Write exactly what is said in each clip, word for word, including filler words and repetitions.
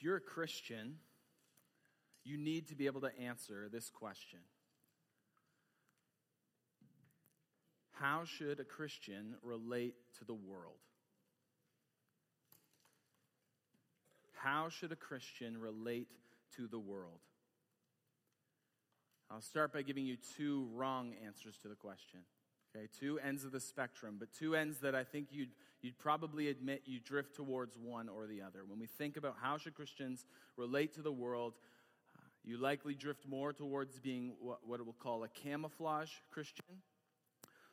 If you're a Christian, you need to be able to answer this question. How should a Christian relate to the world? How should a Christian relate to the world? I'll start by giving you two wrong answers to the question. Okay, two ends of the spectrum, but two ends that I think you'd, you'd probably admit you drift towards one or the other. When we think about how should Christians relate to the world, uh, you likely drift more towards being what, what we'll call a camouflage Christian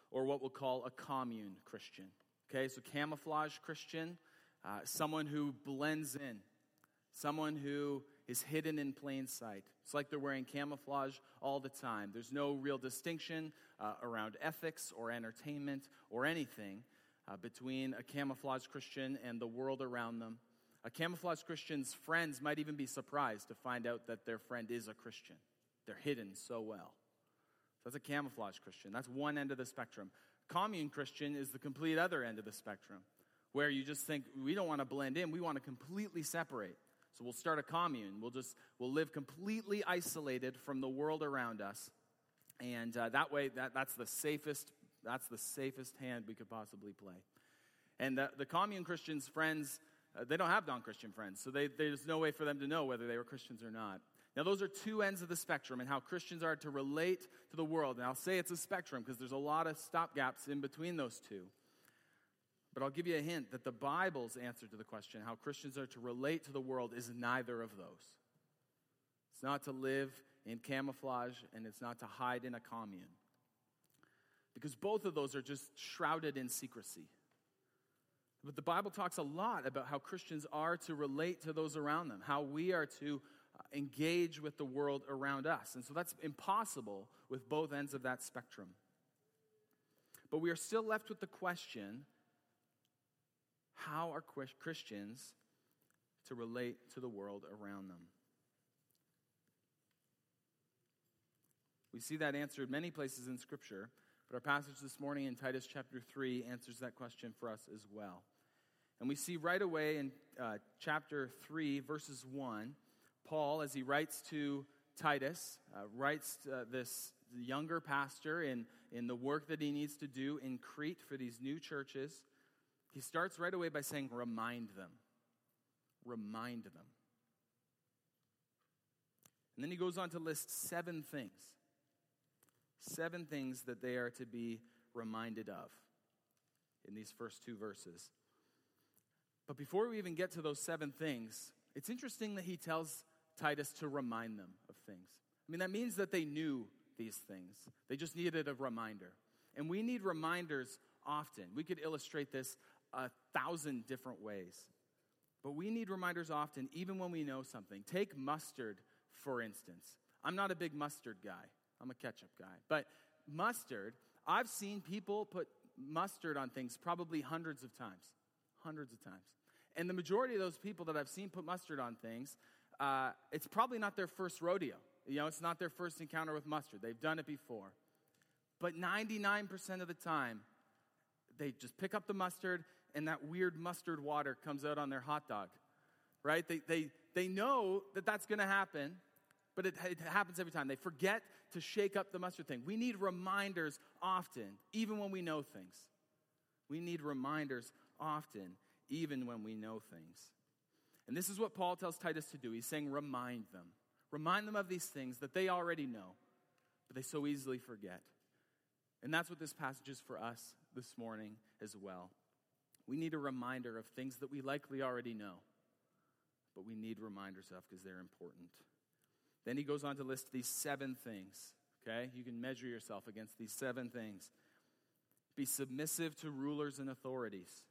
or what we'll call a commune Christian. Okay, so camouflage Christian, uh, someone who blends in, someone who is hidden in plain sight. It's like they're wearing camouflage all the time. There's no real distinction uh, around ethics or entertainment or anything uh, between a camouflage Christian and the world around them. A camouflage Christian's friends might even be surprised to find out that their friend is a Christian. They're hidden so well. So that's a camouflage Christian. That's one end of the spectrum. Commune Christian is the complete other end of the spectrum, where you just think, we don't want to blend in, we want to completely separate. So we'll start a commune. We'll just, we'll live completely isolated from the world around us. And uh, that way, that, that's the safest, that's the safest hand we could possibly play. And the, the commune Christians' friends, uh, they don't have non-Christian friends. So they, there's no way for them to know whether they were Christians or not. Now, those are two ends of the spectrum and how Christians are to relate to the world. And I'll say it's a spectrum because there's a lot of stopgaps in between those two. But I'll give you a hint that the Bible's answer to the question, how Christians are to relate to the world, is neither of those. It's not to live in camouflage, and it's not to hide in a commune. Because both of those are just shrouded in secrecy. But the Bible talks a lot about how Christians are to relate to those around them, how we are to engage with the world around us. And so that's impossible with both ends of that spectrum. But we are still left with the question, how are Christians to relate to the world around them? We see that answered many places in Scripture, but our passage this morning in Titus chapter three answers that question for us as well. And we see right away in uh, chapter three, verses one, Paul, as he writes to Titus, uh, writes uh, this younger pastor in, in the work that he needs to do in Crete for these new churches. He starts right away by saying, remind them. Remind them. And then he goes on to list seven things. Seven things that they are to be reminded of in these first two verses. But before we even get to those seven things, it's interesting that he tells Titus to remind them of things. I mean, that means that they knew these things. They just needed a reminder. And we need reminders often. We could illustrate this a thousand different ways. But we need reminders often, even when we know something. Take mustard, for instance. I'm not a big mustard guy. I'm a ketchup guy. But mustard, I've seen people put mustard on things probably hundreds of times. Hundreds of times. And the majority of those people that I've seen put mustard on things, uh, it's probably not their first rodeo. You know, it's not their first encounter with mustard. They've done it before. But ninety-nine percent of the time, they just pick up the mustard, and that weird mustard water comes out on their hot dog, right? They they they know that that's going to happen, but it, it happens every time. They forget to shake up the mustard thing. We need reminders often, even when we know things. We need reminders often, even when we know things. And this is what Paul tells Titus to do. He's saying, remind them. Remind them of these things that they already know, but they so easily forget. And that's what this passage is for us this morning as well. We need a reminder of things that we likely already know, but we need reminders of because they're important. Then he goes on to list these seven things, okay? You can measure yourself against these seven things. Be submissive to rulers and authorities.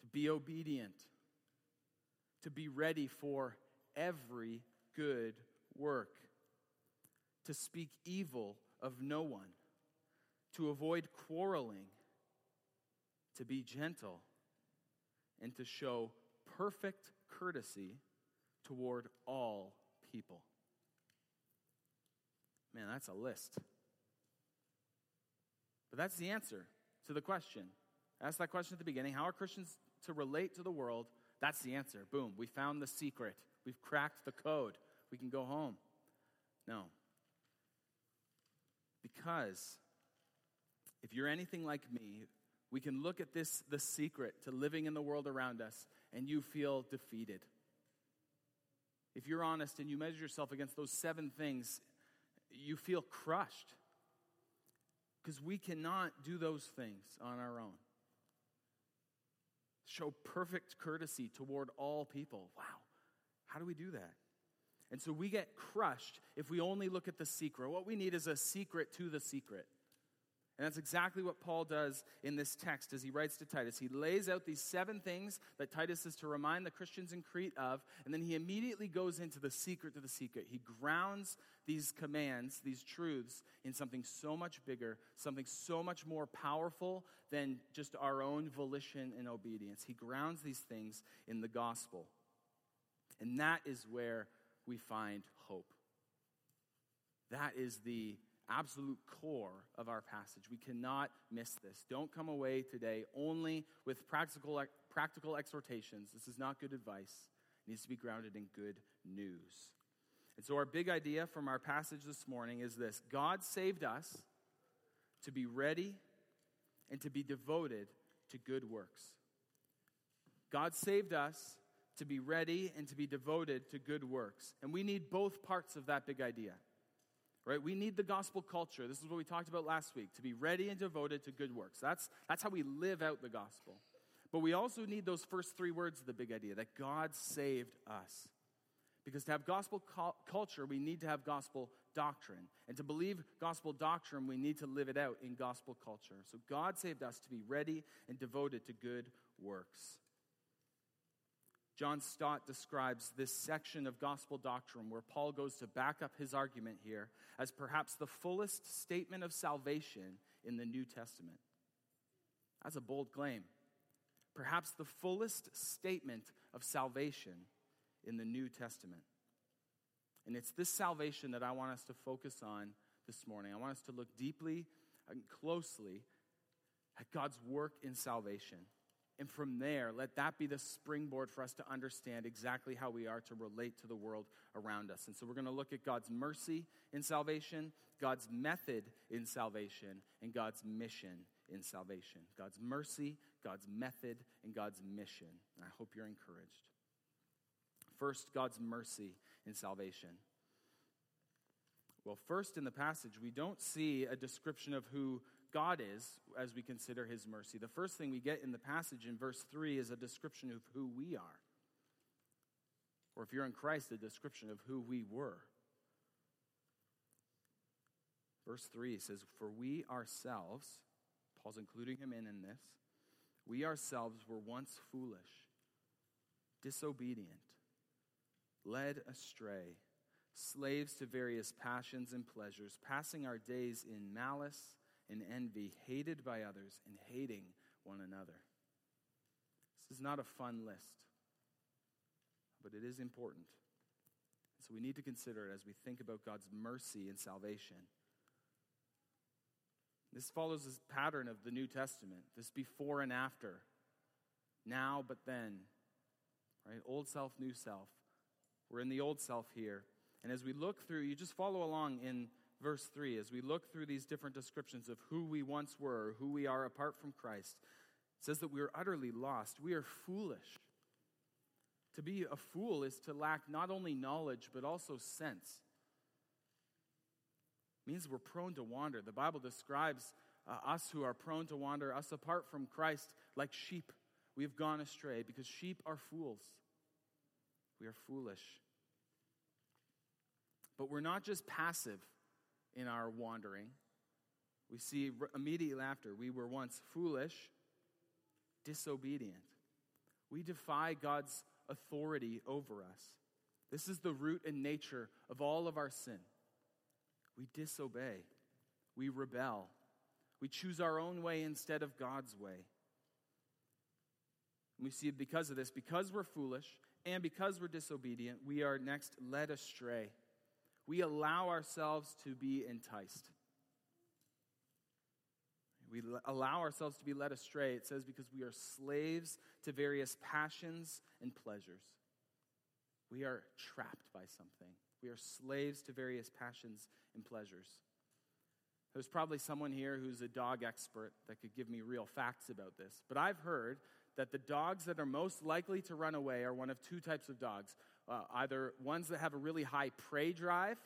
To be obedient. To be ready for every good work. To speak evil of no one. To avoid quarreling, to be gentle, and to show perfect courtesy toward all people. Man, that's a list. But that's the answer to the question. I asked that question at the beginning. How are Christians to relate to the world? That's the answer. Boom. We found the secret. We've cracked the code. We can go home. No. Because if you're anything like me, we can look at this, the secret to living in the world around us, and you feel defeated. If you're honest and you measure yourself against those seven things, you feel crushed. Because we cannot do those things on our own. Show perfect courtesy toward all people. Wow, how do we do that? And so we get crushed if we only look at the secret. What we need is a secret to the secret. And that's exactly what Paul does in this text as he writes to Titus. He lays out these seven things that Titus is to remind the Christians in Crete of, and then he immediately goes into the secret to the secret. He grounds these commands, these truths, in something so much bigger, something so much more powerful than just our own volition and obedience. He grounds these things in the gospel. And that is where we find hope. That is the absolute core of our passage. We cannot miss this. Don't come away today only with practical practical exhortations. This is not good advice. It needs to be grounded in good news. And so our big idea from our passage this morning is this: God saved us to be ready and to be devoted to good works. God saved us to be ready and to be devoted to good works. And we need both parts of that big idea. Right? We need the gospel culture. This is what we talked about last week, to be ready and devoted to good works. That's, that's how we live out the gospel. But we also need those first three words of the big idea, that God saved us. Because to have gospel culture, we need to have gospel doctrine. And to believe gospel doctrine, we need to live it out in gospel culture. So God saved us to be ready and devoted to good works. John Stott describes this section of gospel doctrine where Paul goes to back up his argument here as perhaps the fullest statement of salvation in the New Testament. That's a bold claim. Perhaps the fullest statement of salvation in the New Testament. And it's this salvation that I want us to focus on this morning. I want us to look deeply and closely at God's work in salvation. And from there, let that be the springboard for us to understand exactly how we are to relate to the world around us. And so we're going to look at God's mercy in salvation, God's method in salvation, and God's mission in salvation. God's mercy, God's method, and God's mission. And I hope you're encouraged. First, God's mercy in salvation. Well, first in the passage, we don't see a description of who God is as we consider his mercy. The first thing we get in the passage in verse three is a description of who we are. Or if you're in Christ, a description of who we were. Verse three says, "For we ourselves," Paul's including him in, in this, "we ourselves were once foolish, disobedient, led astray, slaves to various passions and pleasures, passing our days in malice and envy, hated by others, and hating one another." This is not a fun list, but it is important. So we need to consider it as we think about God's mercy and salvation. This follows this pattern of the New Testament, this before and after, now but then, right? Old self, new self. We're in the old self here. And as we look through, you just follow along in verse three, as we look through these different descriptions of who we once were, who we are apart from Christ. It says that we are utterly lost. We are foolish. To be a fool is to lack not only knowledge, but also sense. It means we're prone to wander. The Bible describes uh, us who are prone to wander, us apart from Christ, like sheep. We have gone astray because sheep are fools. We are foolish. But we're not just passive in our wandering. We see immediately after, we were once foolish, disobedient. We defy God's authority over us. This is the root and nature of all of our sin. We disobey. We rebel. We choose our own way instead of God's way. And we see because of this, because we're foolish and because we're disobedient, we are next led astray. We allow ourselves to be enticed. We We allow ourselves to be led astray, it says, because we are slaves to various passions and pleasures. We are trapped by something. We are slaves to various passions and pleasures. There's probably someone here who's a dog expert that could give me real facts about this. But I've heard that the dogs that are most likely to run away are one of two types of dogs. Uh, either ones that have a really high prey drive,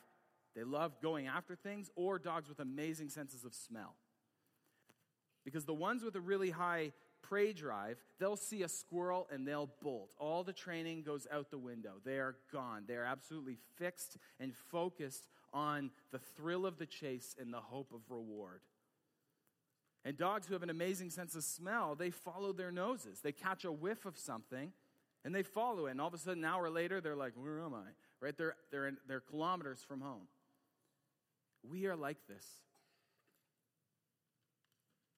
they love going after things, or dogs with amazing senses of smell. Because the ones with a really high prey drive, they'll see a squirrel and they'll bolt. All the training goes out the window. They are gone. They are absolutely fixed and focused on the thrill of the chase and the hope of reward. And dogs who have an amazing sense of smell, they follow their noses. They catch a whiff of something and they follow it. And all of a sudden, an hour later, they're like, where am I? Right? They're, they're, in, they're kilometers from home. We are like this.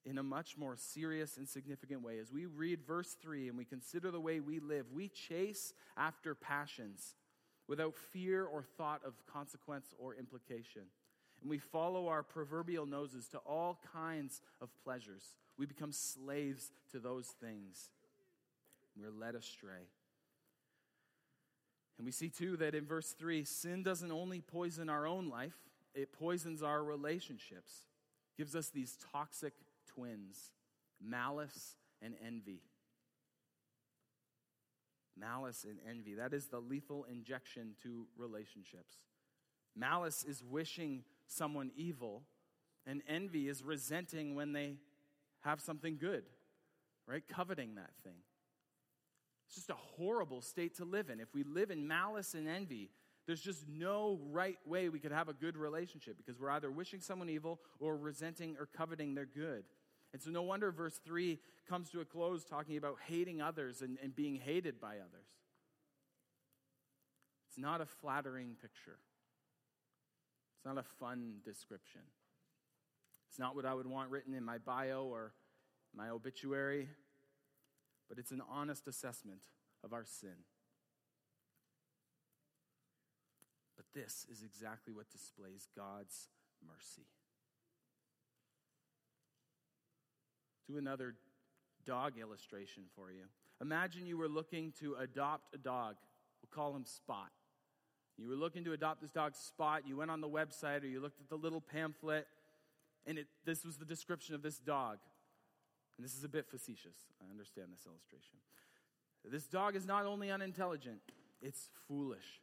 In a much more serious and significant way. As we read verse three and we consider the way we live, we chase after passions without fear or thought of consequence or implication. And we follow our proverbial noses to all kinds of pleasures. We become slaves to those things. We're led astray. And we see too that in verse three, sin doesn't only poison our own life, it poisons our relationships. It gives us these toxic twins, malice and envy. Malice and envy. That is the lethal injection to relationships. Malice is wishing someone evil, and envy is resenting when they have something good, right? Coveting that thing. It's just a horrible state to live in. If we live in malice and envy, there's just no right way we could have a good relationship because we're either wishing someone evil or resenting or coveting their good. And so no wonder verse three comes to a close talking about hating others and, and being hated by others. It's not a flattering picture. It's not a fun description. It's not what I would want written in my bio or my obituary, but it's an honest assessment of our sin. But this is exactly what displays God's mercy. Do another dog illustration for you. Imagine you were looking to adopt a dog. We'll call him Spot. You were looking to adopt this dog, Spot. You went on the website or you looked at the little pamphlet, and it, this was the description of this dog. And this is a bit facetious. I understand this illustration. This dog is not only unintelligent, it's foolish.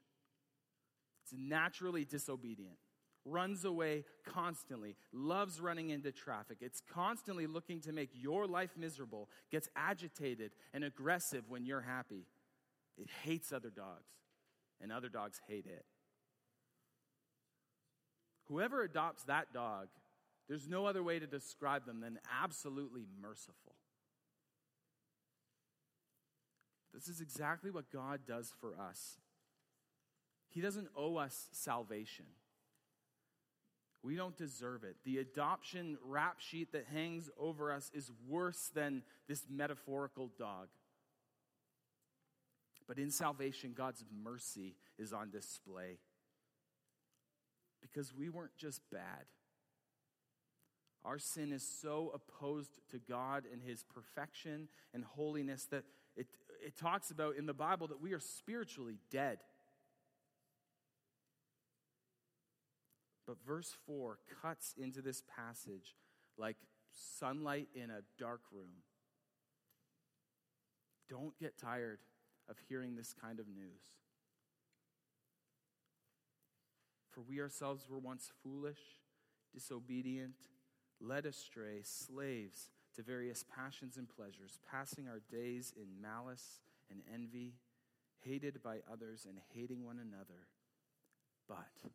It's naturally disobedient, runs away constantly, loves running into traffic. It's constantly looking to make your life miserable, gets agitated and aggressive when you're happy. It hates other dogs, and other dogs hate it. Whoever adopts that dog, there's no other way to describe them than absolutely merciful. This is exactly what God does for us. He doesn't owe us salvation. We don't deserve it. The adoption rap sheet that hangs over us is worse than this metaphorical dog. But in salvation, God's mercy is on display. Because we weren't just bad. Our sin is so opposed to God and his perfection and holiness that it, it talks about in the Bible that we are spiritually dead. But verse four cuts into this passage like sunlight in a dark room. Don't get tired of hearing this kind of news. For we ourselves were once foolish, disobedient, led astray, slaves to various passions and pleasures, passing our days in malice and envy, hated by others and hating one another. But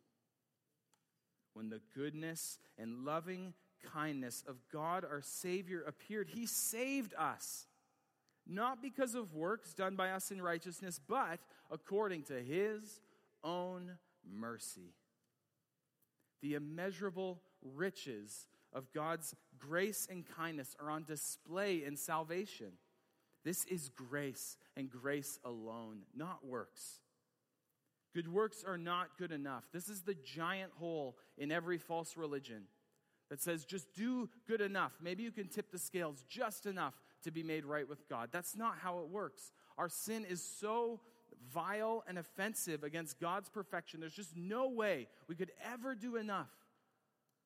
when the goodness and loving kindness of God our Savior appeared, he saved us, not because of works done by us in righteousness, but according to his own mercy. The immeasurable riches of God's grace and kindness are on display in salvation. This is grace and grace alone, not works. Good works are not good enough. This is the giant hole in every false religion. that says just do good enough. Maybe you can tip the scales just enough to be made right with God. That's not how it works. Our sin is so vile and offensive against God's perfection. There's just no way we could ever do enough.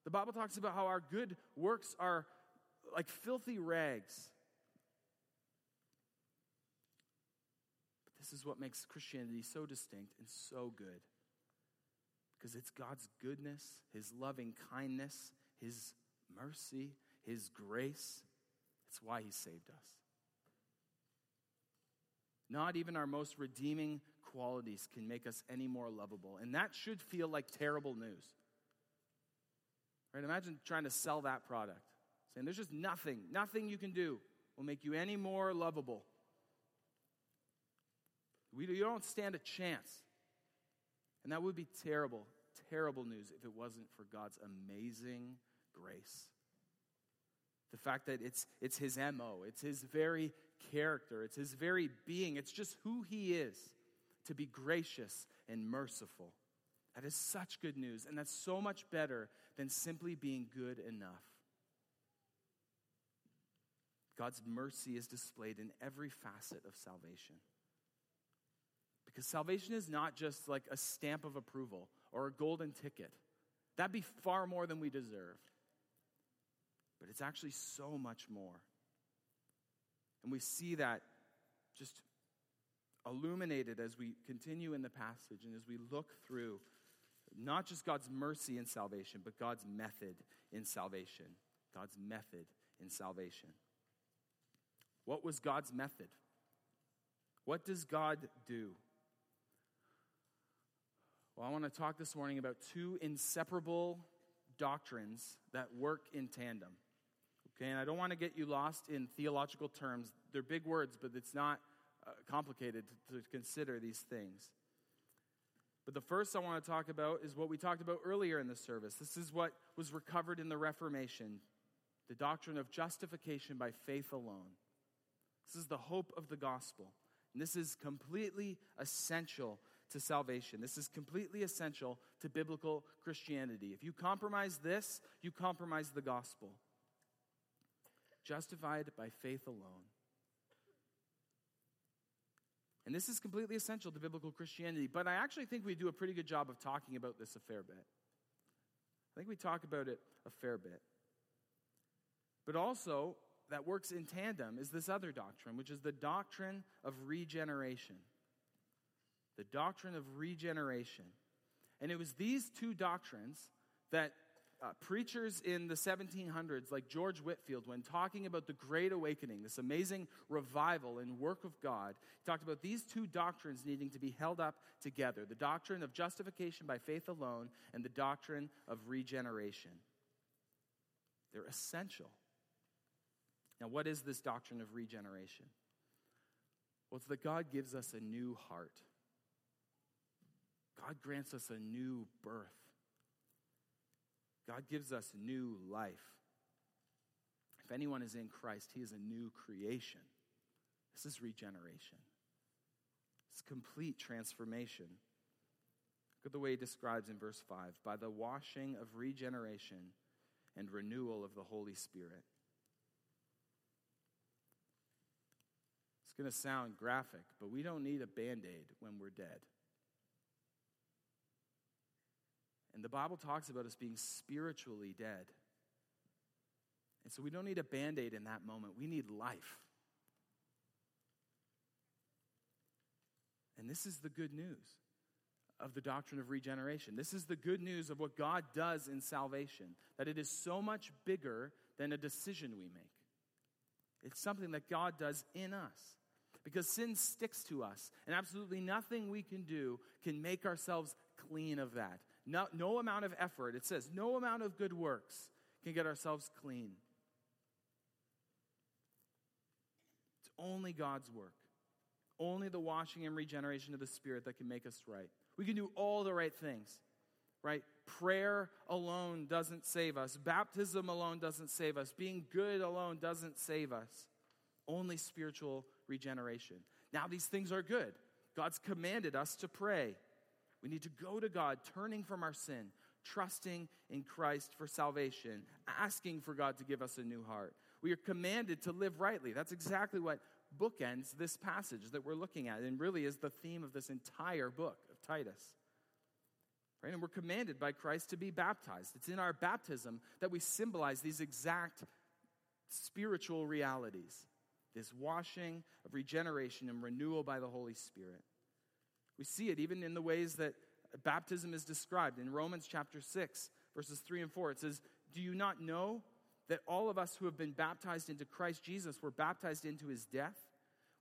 The Bible talks about how our good works are like filthy rags. But this is what makes Christianity so distinct and so good. Because it's God's goodness, his loving kindness, his mercy, his grace. It's why he saved us. Not even our most redeeming qualities can make us any more lovable. And that should feel like terrible news. Right? Imagine trying to sell that product. Saying there's just nothing, nothing you can do will make you any more lovable. We, you don't stand a chance. And that would be terrible, terrible news if it wasn't for God's amazing grace. The fact that it's it's his M O, it's his very character, it's his very being, it's just who he is, to be gracious and merciful. That is such good news, and that's so much better than simply being good enough. God's mercy is displayed in every facet of salvation. Because salvation is not just like a stamp of approval or a golden ticket. That'd be far more than we deserve. But it's actually so much more. And we see that just illuminated as we continue in the passage and as we look through not just God's mercy in salvation, but God's method in salvation. God's method in salvation. What was God's method? What does God do? Well, I want to talk this morning about two inseparable doctrines that work in tandem. Okay, and I don't want to get you lost in theological terms. They're big words, but it's not uh, complicated to, to consider these things. But the first I want to talk about is what we talked about earlier in the service. This is what was recovered in the Reformation, the doctrine of justification by faith alone. This is the hope of the gospel. And this is completely essential to salvation. This is completely essential to biblical Christianity. If you compromise this, you compromise the gospel. Justified by faith alone. And this is completely essential to biblical Christianity, but I actually think we do a pretty good job of talking about this a fair bit. I think we talk about it a fair bit. But also, that works in tandem is this other doctrine, which is the doctrine of regeneration. The doctrine of regeneration. And it was these two doctrines that Uh, preachers in the seventeen hundreds, like George Whitefield, when talking about the Great Awakening, this amazing revival and work of God, he talked about these two doctrines needing to be held up together, the doctrine of justification by faith alone and the doctrine of regeneration. They're essential. Now, what is this doctrine of regeneration? Well, it's that God gives us a new heart. God grants us a new birth. God gives us new life. If anyone is in Christ, he is a new creation. This is regeneration. It's complete transformation. Look at the way he describes in verse five, by the washing of regeneration and renewal of the Holy Spirit. It's going to sound graphic, but we don't need a Band-Aid when we're dead. And the Bible talks about us being spiritually dead. And so we don't need a Band-Aid in that moment. We need life. And this is the good news of the doctrine of regeneration. This is the good news of what God does in salvation, that it is so much bigger than a decision we make. It's something that God does in us. Because sin sticks to us, and absolutely nothing we can do can make ourselves clean of that. No, no amount of effort, it says, no amount of good works can get ourselves clean. It's only God's work, only the washing and regeneration of the Spirit that can make us right. We can do all the right things, right? Prayer alone doesn't save us. Baptism alone doesn't save us. Being good alone doesn't save us. Only spiritual regeneration. Now these things are good. God's commanded us to pray. We need to go to God, turning from our sin, trusting in Christ for salvation, asking for God to give us a new heart. We are commanded to live rightly. That's exactly what bookends this passage that we're looking at, and really is the theme of this entire book of Titus. Right? And we're commanded by Christ to be baptized. It's in our baptism that we symbolize these exact spiritual realities, this washing of regeneration and renewal by the Holy Spirit. We see it even in the ways that baptism is described. In Romans chapter six, verses three and four, it says, "Do you not know that all of us who have been baptized into Christ Jesus were baptized into his death?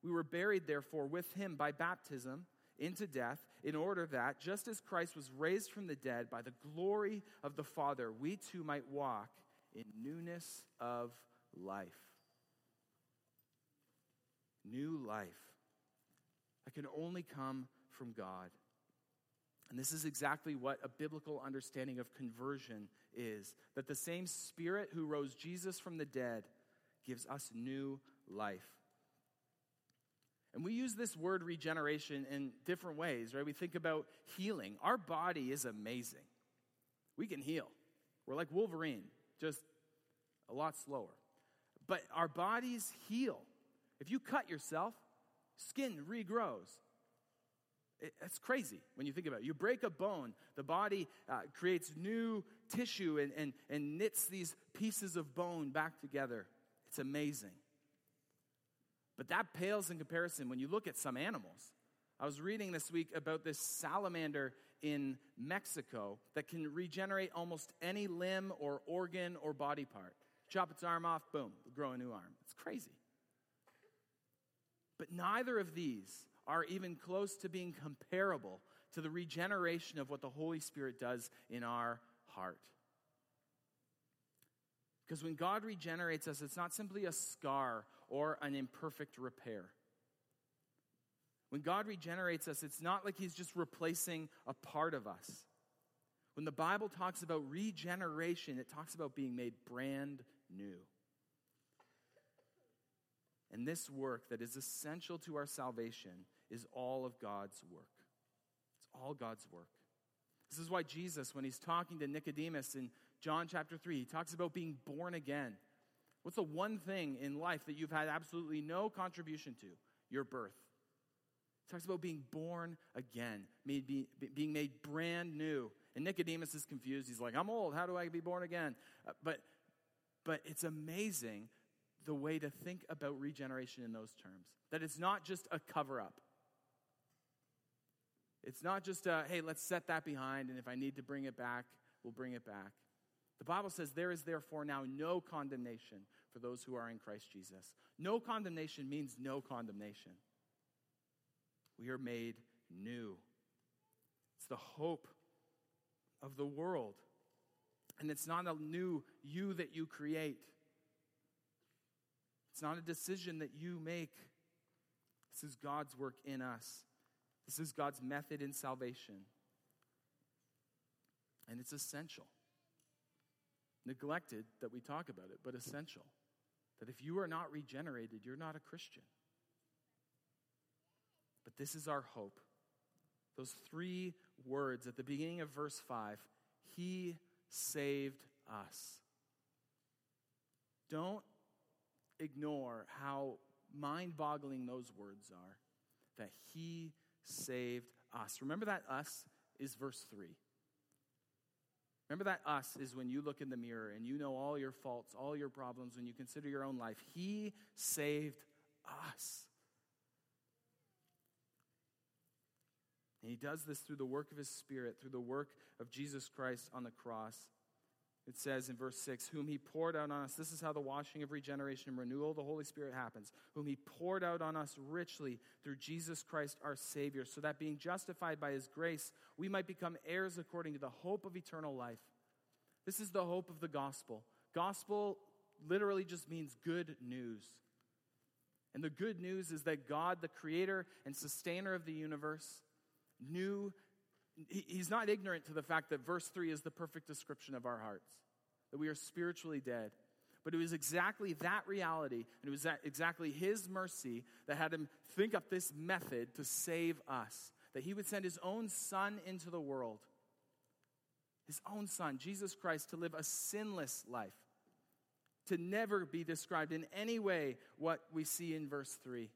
We were buried, therefore, with him by baptism into death, in order that, just as Christ was raised from the dead by the glory of the Father, we too might walk in newness of life." New life that can only come from God. And this is exactly what a biblical understanding of conversion is, that the same Spirit who rose Jesus from the dead gives us new life. And we use this word regeneration in different ways, right? We think about healing. Our body is amazing. We can heal. We're like Wolverine, just a lot slower. But our bodies heal. If you cut yourself, skin regrows. It's crazy when you think about it. You break a bone, the body uh, creates new tissue and, and, and knits these pieces of bone back together. It's amazing. But that pales in comparison when you look at some animals. I was reading this week about this salamander in Mexico that can regenerate almost any limb or organ or body part. Chop its arm off, boom, grow a new arm. It's crazy. But neither of these are even close to being comparable to the regeneration of what the Holy Spirit does in our heart. Because when God regenerates us, it's not simply a scar or an imperfect repair. When God regenerates us, it's not like he's just replacing a part of us. When the Bible talks about regeneration, it talks about being made brand new. And this work that is essential to our salvation is all of God's work. It's all God's work. This is why Jesus, when he's talking to Nicodemus in John chapter three, he talks about being born again. What's the one thing in life that you've had absolutely no contribution to? Your birth. He talks about being born again, made be, being made brand new. And Nicodemus is confused. He's like, "I'm old. How do I be born again?" Uh, but, but it's amazing the way to think about regeneration in those terms. That it's not just a cover-up. It's not just a, hey, let's set that behind, and if I need to bring it back, we'll bring it back. The Bible says, "There is therefore now no condemnation for those who are in Christ Jesus." No condemnation means no condemnation. We are made new. It's the hope of the world. And it's not a new you that you create. It's not a decision that you make. This is God's work in us. This is God's method in salvation. And it's essential. Neglected that we talk about it, but essential. That if you are not regenerated, you're not a Christian. But this is our hope. Those three words at the beginning of verse five, "He saved us." Don't ignore how mind-boggling those words are, that he saved us. Remember that us is verse three. Remember that us is when you look in the mirror and you know all your faults, all your problems, when you consider your own life. He saved us. And he does this through the work of his Spirit, through the work of Jesus Christ on the cross. It says in verse six, "Whom he poured out on us." This is how the washing of regeneration and renewal of the Holy Spirit happens. "Whom he poured out on us richly through Jesus Christ our Savior, so that being justified by his grace, we might become heirs according to the hope of eternal life." This is the hope of the gospel. Gospel literally just means good news. And the good news is that God, the creator and sustainer of the universe, knew He's not ignorant to the fact that verse three is the perfect description of our hearts, that we are spiritually dead. But it was exactly that reality, and it was that exactly his mercy that had him think up this method to save us, that he would send his own son into the world his own son, Jesus Christ, to live a sinless life, to never be described in any way what we see in verse three.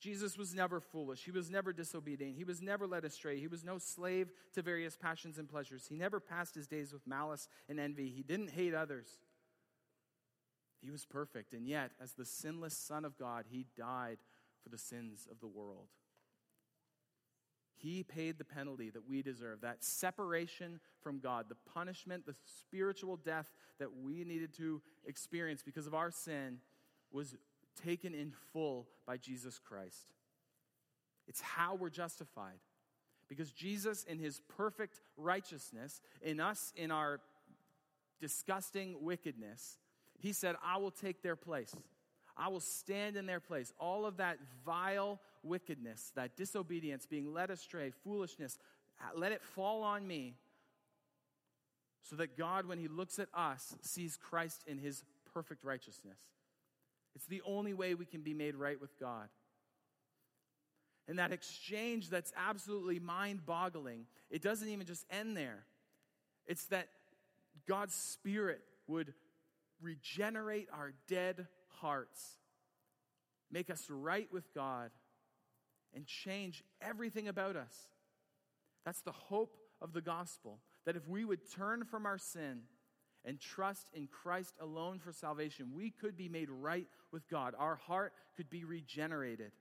Jesus was never foolish. He was never disobedient. He was never led astray. He was no slave to various passions and pleasures. He never passed his days with malice and envy. He didn't hate others. He was perfect. And yet, as the sinless Son of God, he died for the sins of the world. He paid the penalty that we deserve, that separation from God, the punishment, the spiritual death that we needed to experience because of our sin was taken in full by Jesus Christ. It's how we're justified. Because Jesus, in his perfect righteousness, in us, in our disgusting wickedness, he said, I will take their place. I will stand in their place. All of that vile wickedness, that disobedience, being led astray, foolishness, let it fall on me so that God, when he looks at us, sees Christ in his perfect righteousness. It's the only way we can be made right with God. And that exchange that's absolutely mind-boggling, it doesn't even just end there. It's that God's Spirit would regenerate our dead hearts, make us right with God, and change everything about us. That's the hope of the gospel, that if we would turn from our sin and trust in Christ alone for salvation, we could be made right with God. Our heart could be regenerated.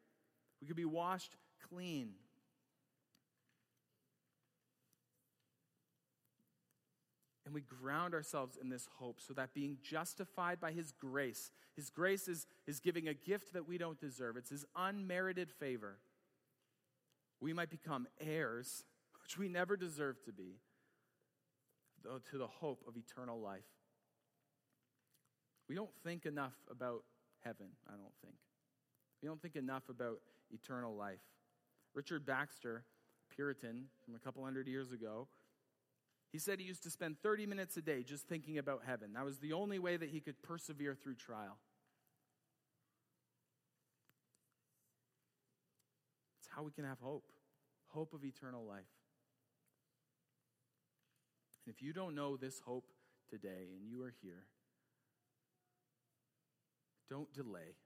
We could be washed clean. And we ground ourselves in this hope so that being justified by his grace, his grace is, is giving a gift that we don't deserve. It's his unmerited favor. We might become heirs, which we never deserve to be, to the hope of eternal life. We don't think enough about heaven, I don't think. We don't think enough about eternal life. Richard Baxter, Puritan from a couple hundred years ago, he said he used to spend thirty minutes a day just thinking about heaven. That was the only way that he could persevere through trial. It's how we can have hope, hope of eternal life. And if you don't know this hope today and you are here, don't delay.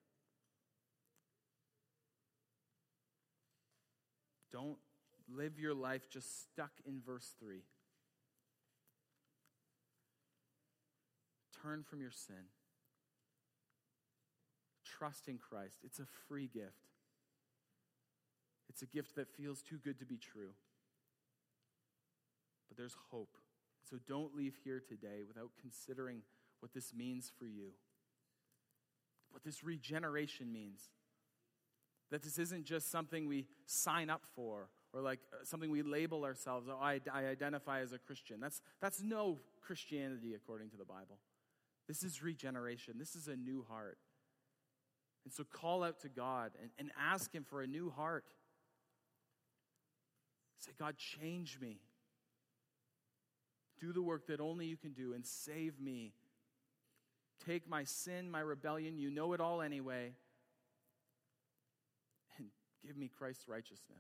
Don't live your life just stuck in verse three. Turn from your sin. Trust in Christ. It's a free gift. It's a gift that feels too good to be true. But there's hope. So don't leave here today without considering what this means for you, what this regeneration means, that this isn't just something we sign up for or like something we label ourselves, oh, I, I identify as a Christian. That's, that's no Christianity according to the Bible. This is regeneration. This is a new heart. And so call out to God and, and ask him for a new heart. Say, God, change me. Do the work that only you can do and save me. Take my sin, my rebellion, you know it all anyway, and give me Christ's righteousness.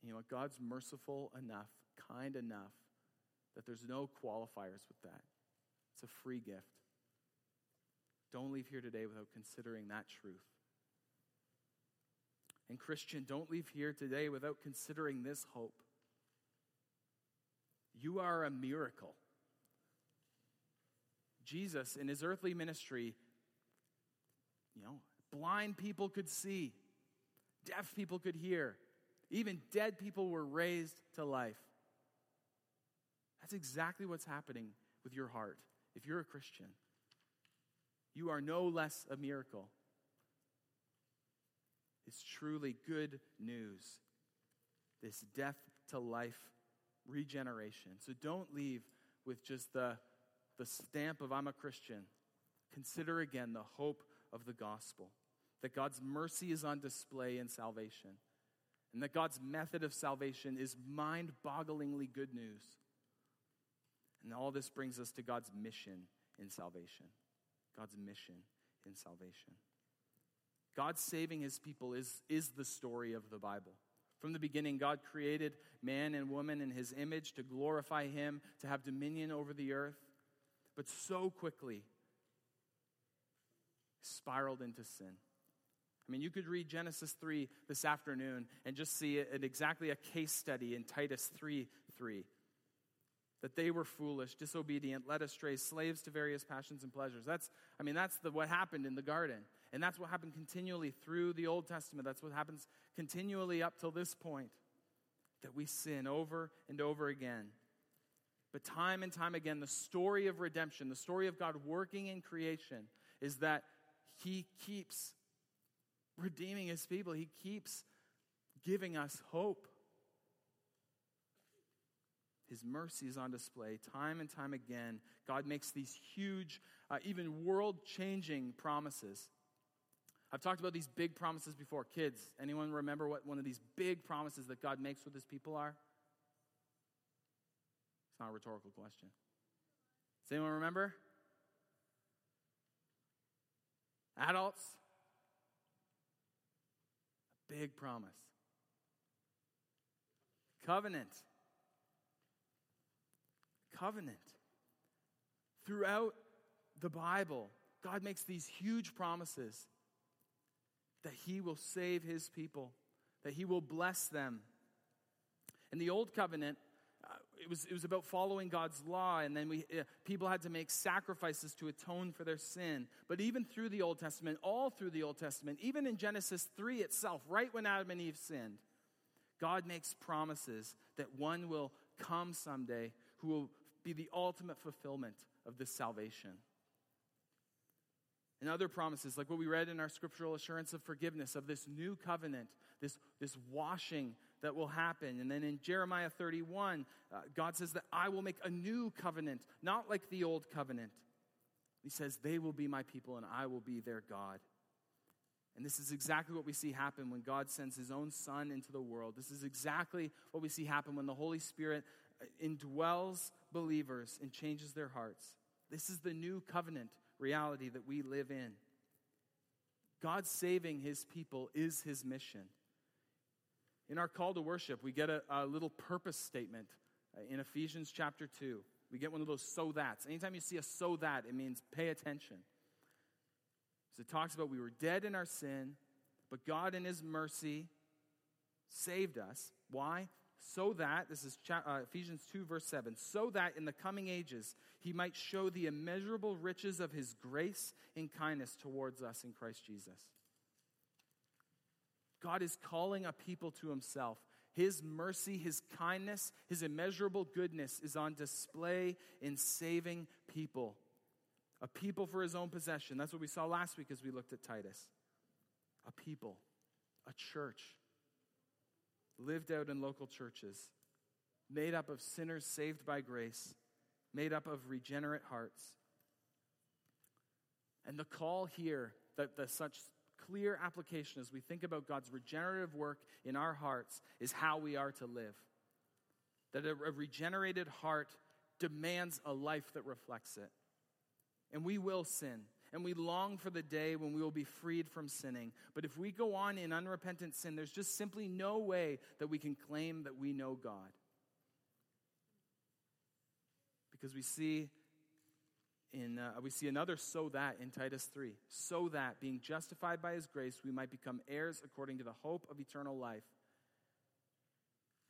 And you know what? God's merciful enough, kind enough, that there's no qualifiers with that. It's a free gift. Don't leave here today without considering that truth. And Christian, don't leave here today without considering this hope. You are a miracle. Jesus, in his earthly ministry, you know, blind people could see, deaf people could hear, even dead people were raised to life. That's exactly what's happening with your heart. If you're a Christian, you are no less a miracle. It's truly good news, this death to life regeneration. So don't leave with just the, the stamp of I'm a Christian. Consider again the hope of the gospel, that God's mercy is on display in salvation, and that God's method of salvation is mind-bogglingly good news. And all this brings us to God's mission in salvation. God's mission in salvation. God saving his people is, is the story of the Bible. From the beginning, God created man and woman in his image to glorify him, to have dominion over the earth, but so quickly spiraled into sin. I mean, you could read Genesis three this afternoon and just see it, exactly a case study in Titus three three. That they were foolish, disobedient, led astray, slaves to various passions and pleasures. That's, I mean, that's the what happened in the garden. And that's what happened continually through the Old Testament. That's what happens continually up till this point. That we sin over and over again. But time and time again, the story of redemption, the story of God working in creation, is that he keeps redeeming his people. He keeps giving us hope. His mercy is on display time and time again. God makes these huge, uh, even world-changing promises. I've talked about these big promises before. Kids, anyone remember what one of these big promises that God makes with his people are? It's not a rhetorical question. Does anyone remember? Adults? A big promise. Covenant. Covenant. Throughout the Bible, God makes these huge promises that he will save his people, that he will bless them. In the old covenant, uh, it was it was about following God's law, and then we uh, people had to make sacrifices to atone for their sin. But even through the Old Testament, all through the Old Testament, even in Genesis three itself, right when Adam and Eve sinned, God makes promises that one will come someday who will be the ultimate fulfillment of this salvation. And other promises, like what we read in our scriptural assurance of forgiveness, of this new covenant, this, this washing that will happen. And then in Jeremiah thirty-one, uh, God says that I will make a new covenant, not like the old covenant. He says, they will be my people and I will be their God. And this is exactly what we see happen when God sends his own son into the world. This is exactly what we see happen when the Holy Spirit indwells believers and changes their hearts. This is the new covenant reality that we live in. God saving his people is his mission. In our call to worship, we get a, a little purpose statement in Ephesians chapter two. We get one of those so that's. Anytime you see a so that, it means pay attention. So it talks about we were dead in our sin, but God in his mercy saved us. Why? So that, this is Ephesians two verse seven, so that in the coming ages he might show the immeasurable riches of his grace and kindness towards us in Christ Jesus. God is calling a people to himself. His mercy, his kindness, his immeasurable goodness is on display in saving people. A people for his own possession. That's what we saw last week as we looked at Titus. A people, a church, lived out in local churches, made up of sinners saved by grace, made up of regenerate hearts. And the call here, that the such clear application as we think about God's regenerative work in our hearts, is how we are to live. That a regenerated heart demands a life that reflects it. And we will sin, and we long for the day when we will be freed from sinning. But if we go on in unrepentant sin, there's just simply no way that we can claim that we know God. Because we see in uh, we see another so that in Titus three. So that, being justified by his grace, we might become heirs according to the hope of eternal life.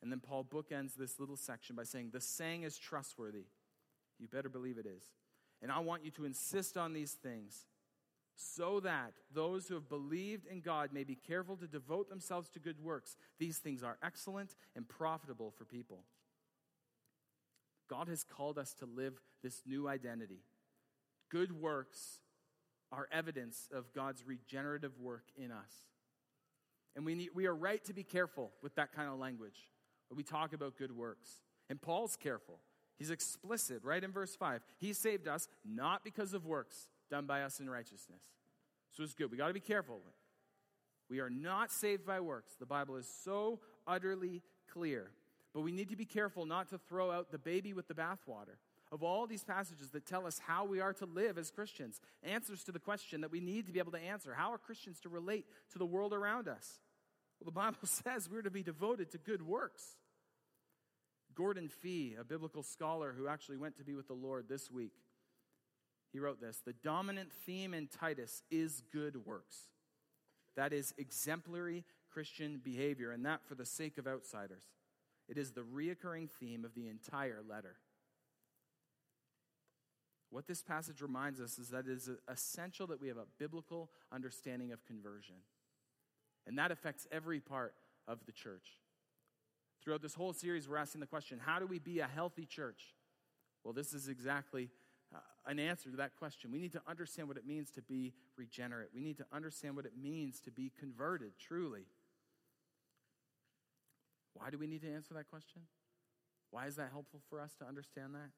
And then Paul bookends this little section by saying, the saying is trustworthy. You better believe it is. And I want you to insist on these things so that those who have believed in God may be careful to devote themselves to good works. These things are excellent and profitable for people. God has called us to live this new identity. Good works are evidence of God's regenerative work in us. And we need, we are right to be careful with that kind of language when we talk about good works. And Paul's careful. He's explicit, right in verse five. He saved us not because of works done by us in righteousness. So it's good. We got to be careful. We are not saved by works. The Bible is so utterly clear. But we need to be careful not to throw out the baby with the bathwater. Of all these passages that tell us how we are to live as Christians, answers to the question that we need to be able to answer. How are Christians to relate to the world around us? Well, the Bible says we're to be devoted to good works. Gordon Fee, a biblical scholar who actually went to be with the Lord this week, he wrote this: the dominant theme in Titus is good works. That is exemplary Christian behavior, and that for the sake of outsiders. It is the reoccurring theme of the entire letter. What this passage reminds us is that it is essential that we have a biblical understanding of conversion. And that affects every part of the church. Throughout this whole series, we're asking the question, how do we be a healthy church? Well, this is exactly uh, an answer to that question. We need to understand what it means to be regenerate. We need to understand what it means to be converted, truly. Why do we need to answer that question? Why is that helpful for us to understand that?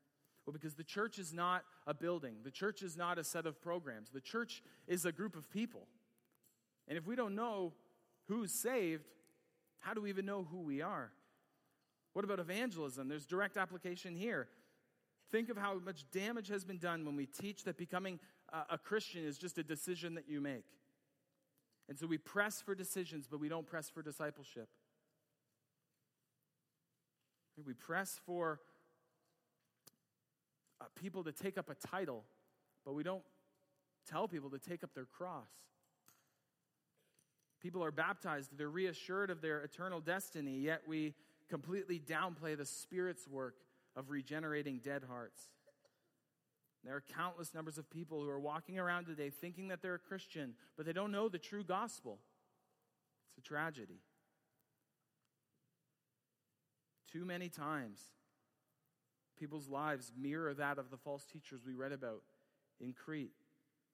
Well, because the church is not a building. The church is not a set of programs. The church is a group of people. And if we don't know who's saved, how do we even know who we are? What about evangelism? There's direct application here. Think of how much damage has been done when we teach that becoming a Christian is just a decision that you make. And so we press for decisions, but we don't press for discipleship. We press for people to take up a title, but we don't tell people to take up their cross. People are baptized, they're reassured of their eternal destiny, yet we completely downplay the Spirit's work of regenerating dead hearts. There are countless numbers of people who are walking around today thinking that they're a Christian, but they don't know the true gospel. It's a tragedy. Too many times, people's lives mirror that of the false teachers we read about in Crete.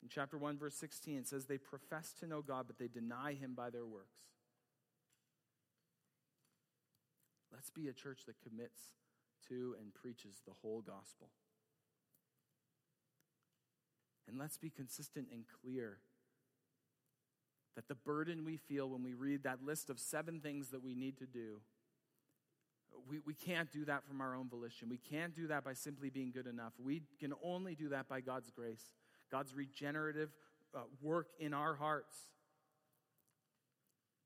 In chapter one, verse sixteen, it says, they profess to know God, but they deny him by their works. Let's be a church that commits to and preaches the whole gospel. And let's be consistent and clear that the burden we feel when we read that list of seven things that we need to do, We we can't do that from our own volition. We can't do that by simply being good enough. We can only do that by God's grace, God's regenerative uh, work in our hearts.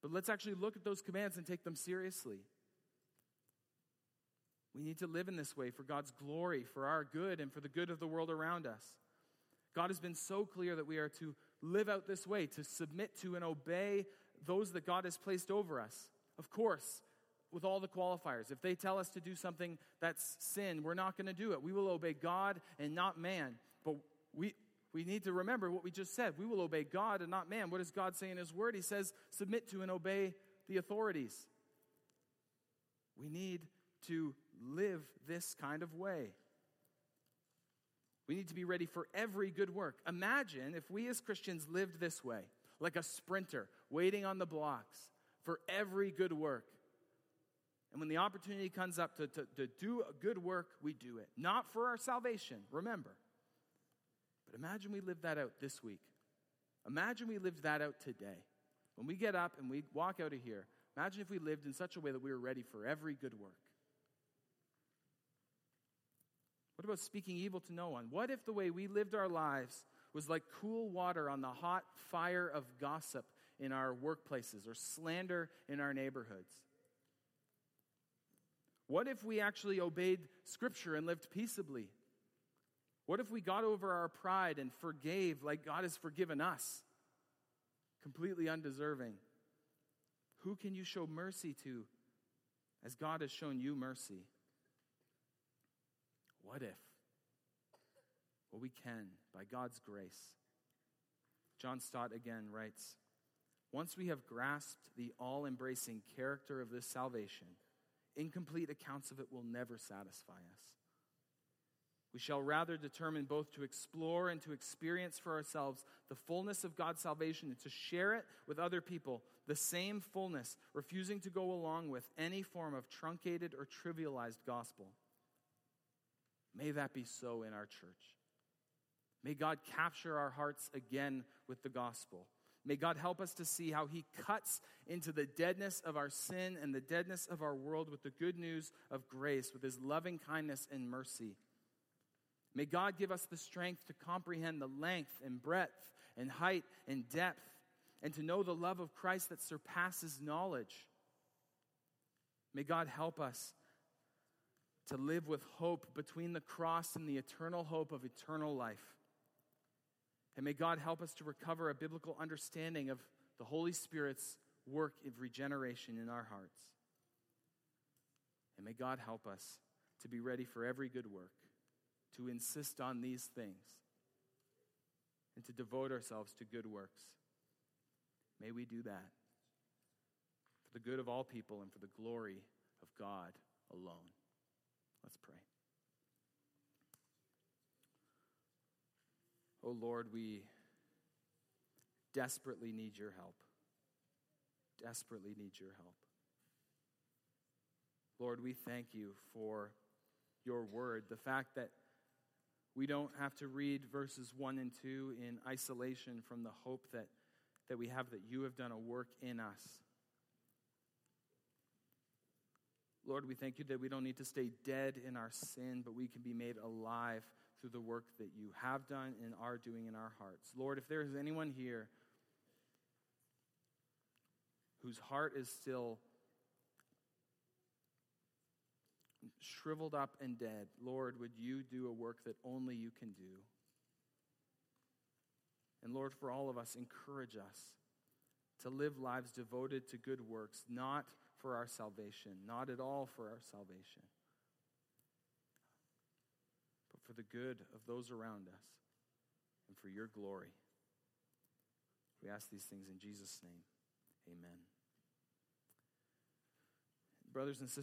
But let's actually look at those commands and take them seriously. We need to live in this way for God's glory, for our good, and for the good of the world around us. God has been so clear that we are to live out this way, to submit to and obey those that God has placed over us. Of course, with all the qualifiers. If they tell us to do something that's sin, we're not going to do it. We will obey God and not man. But we we need to remember what we just said. We will obey God and not man. What does God say in his word? He says, submit to and obey the authorities. We need to live this kind of way. We need to be ready for every good work. Imagine if we as Christians lived this way, like a sprinter waiting on the blocks for every good work. And when the opportunity comes up to, to, to do a good work, we do it. Not for our salvation, remember. But imagine we lived that out this week. Imagine we lived that out today. When we get up and we walk out of here, imagine if we lived in such a way that we were ready for every good work. What about speaking evil to no one? What if the way we lived our lives was like cool water on the hot fire of gossip in our workplaces or slander in our neighborhoods? What if we actually obeyed Scripture and lived peaceably? What if we got over our pride and forgave like God has forgiven us? Completely undeserving. Who can you show mercy to as God has shown you mercy? What if? Well, we can by God's grace. John Stott again writes, once we have grasped the all-embracing character of this salvation, incomplete accounts of it will never satisfy us. We shall rather determine both to explore and to experience for ourselves the fullness of God's salvation and to share it with other people, the same fullness, refusing to go along with any form of truncated or trivialized gospel. May that be so in our church. May God capture our hearts again with the gospel. May God help us to see how he cuts into the deadness of our sin and the deadness of our world with the good news of grace, with his loving kindness and mercy. May God give us the strength to comprehend the length and breadth and height and depth and to know the love of Christ that surpasses knowledge. May God help us to live with hope between the cross and the eternal hope of eternal life. And may God help us to recover a biblical understanding of the Holy Spirit's work of regeneration in our hearts. And may God help us to be ready for every good work, to insist on these things, and to devote ourselves to good works. May we do that for the good of all people and for the glory of God alone. Let's pray. Oh Lord, we desperately need your help. Desperately need your help. Lord, we thank you for your word. The fact that we don't have to read verses one and two in isolation from the hope that, that we have that you have done a work in us. Lord, we thank you that we don't need to stay dead in our sin, but we can be made alive through the work that you have done and are doing in our hearts. Lord, if there is anyone here whose heart is still shriveled up and dead, Lord, would you do a work that only you can do? And Lord, for all of us, encourage us to live lives devoted to good works, not for our salvation, not at all for our salvation, but for the good of those around us and for your glory. We ask these things in Jesus' name. Amen. Brothers and sisters,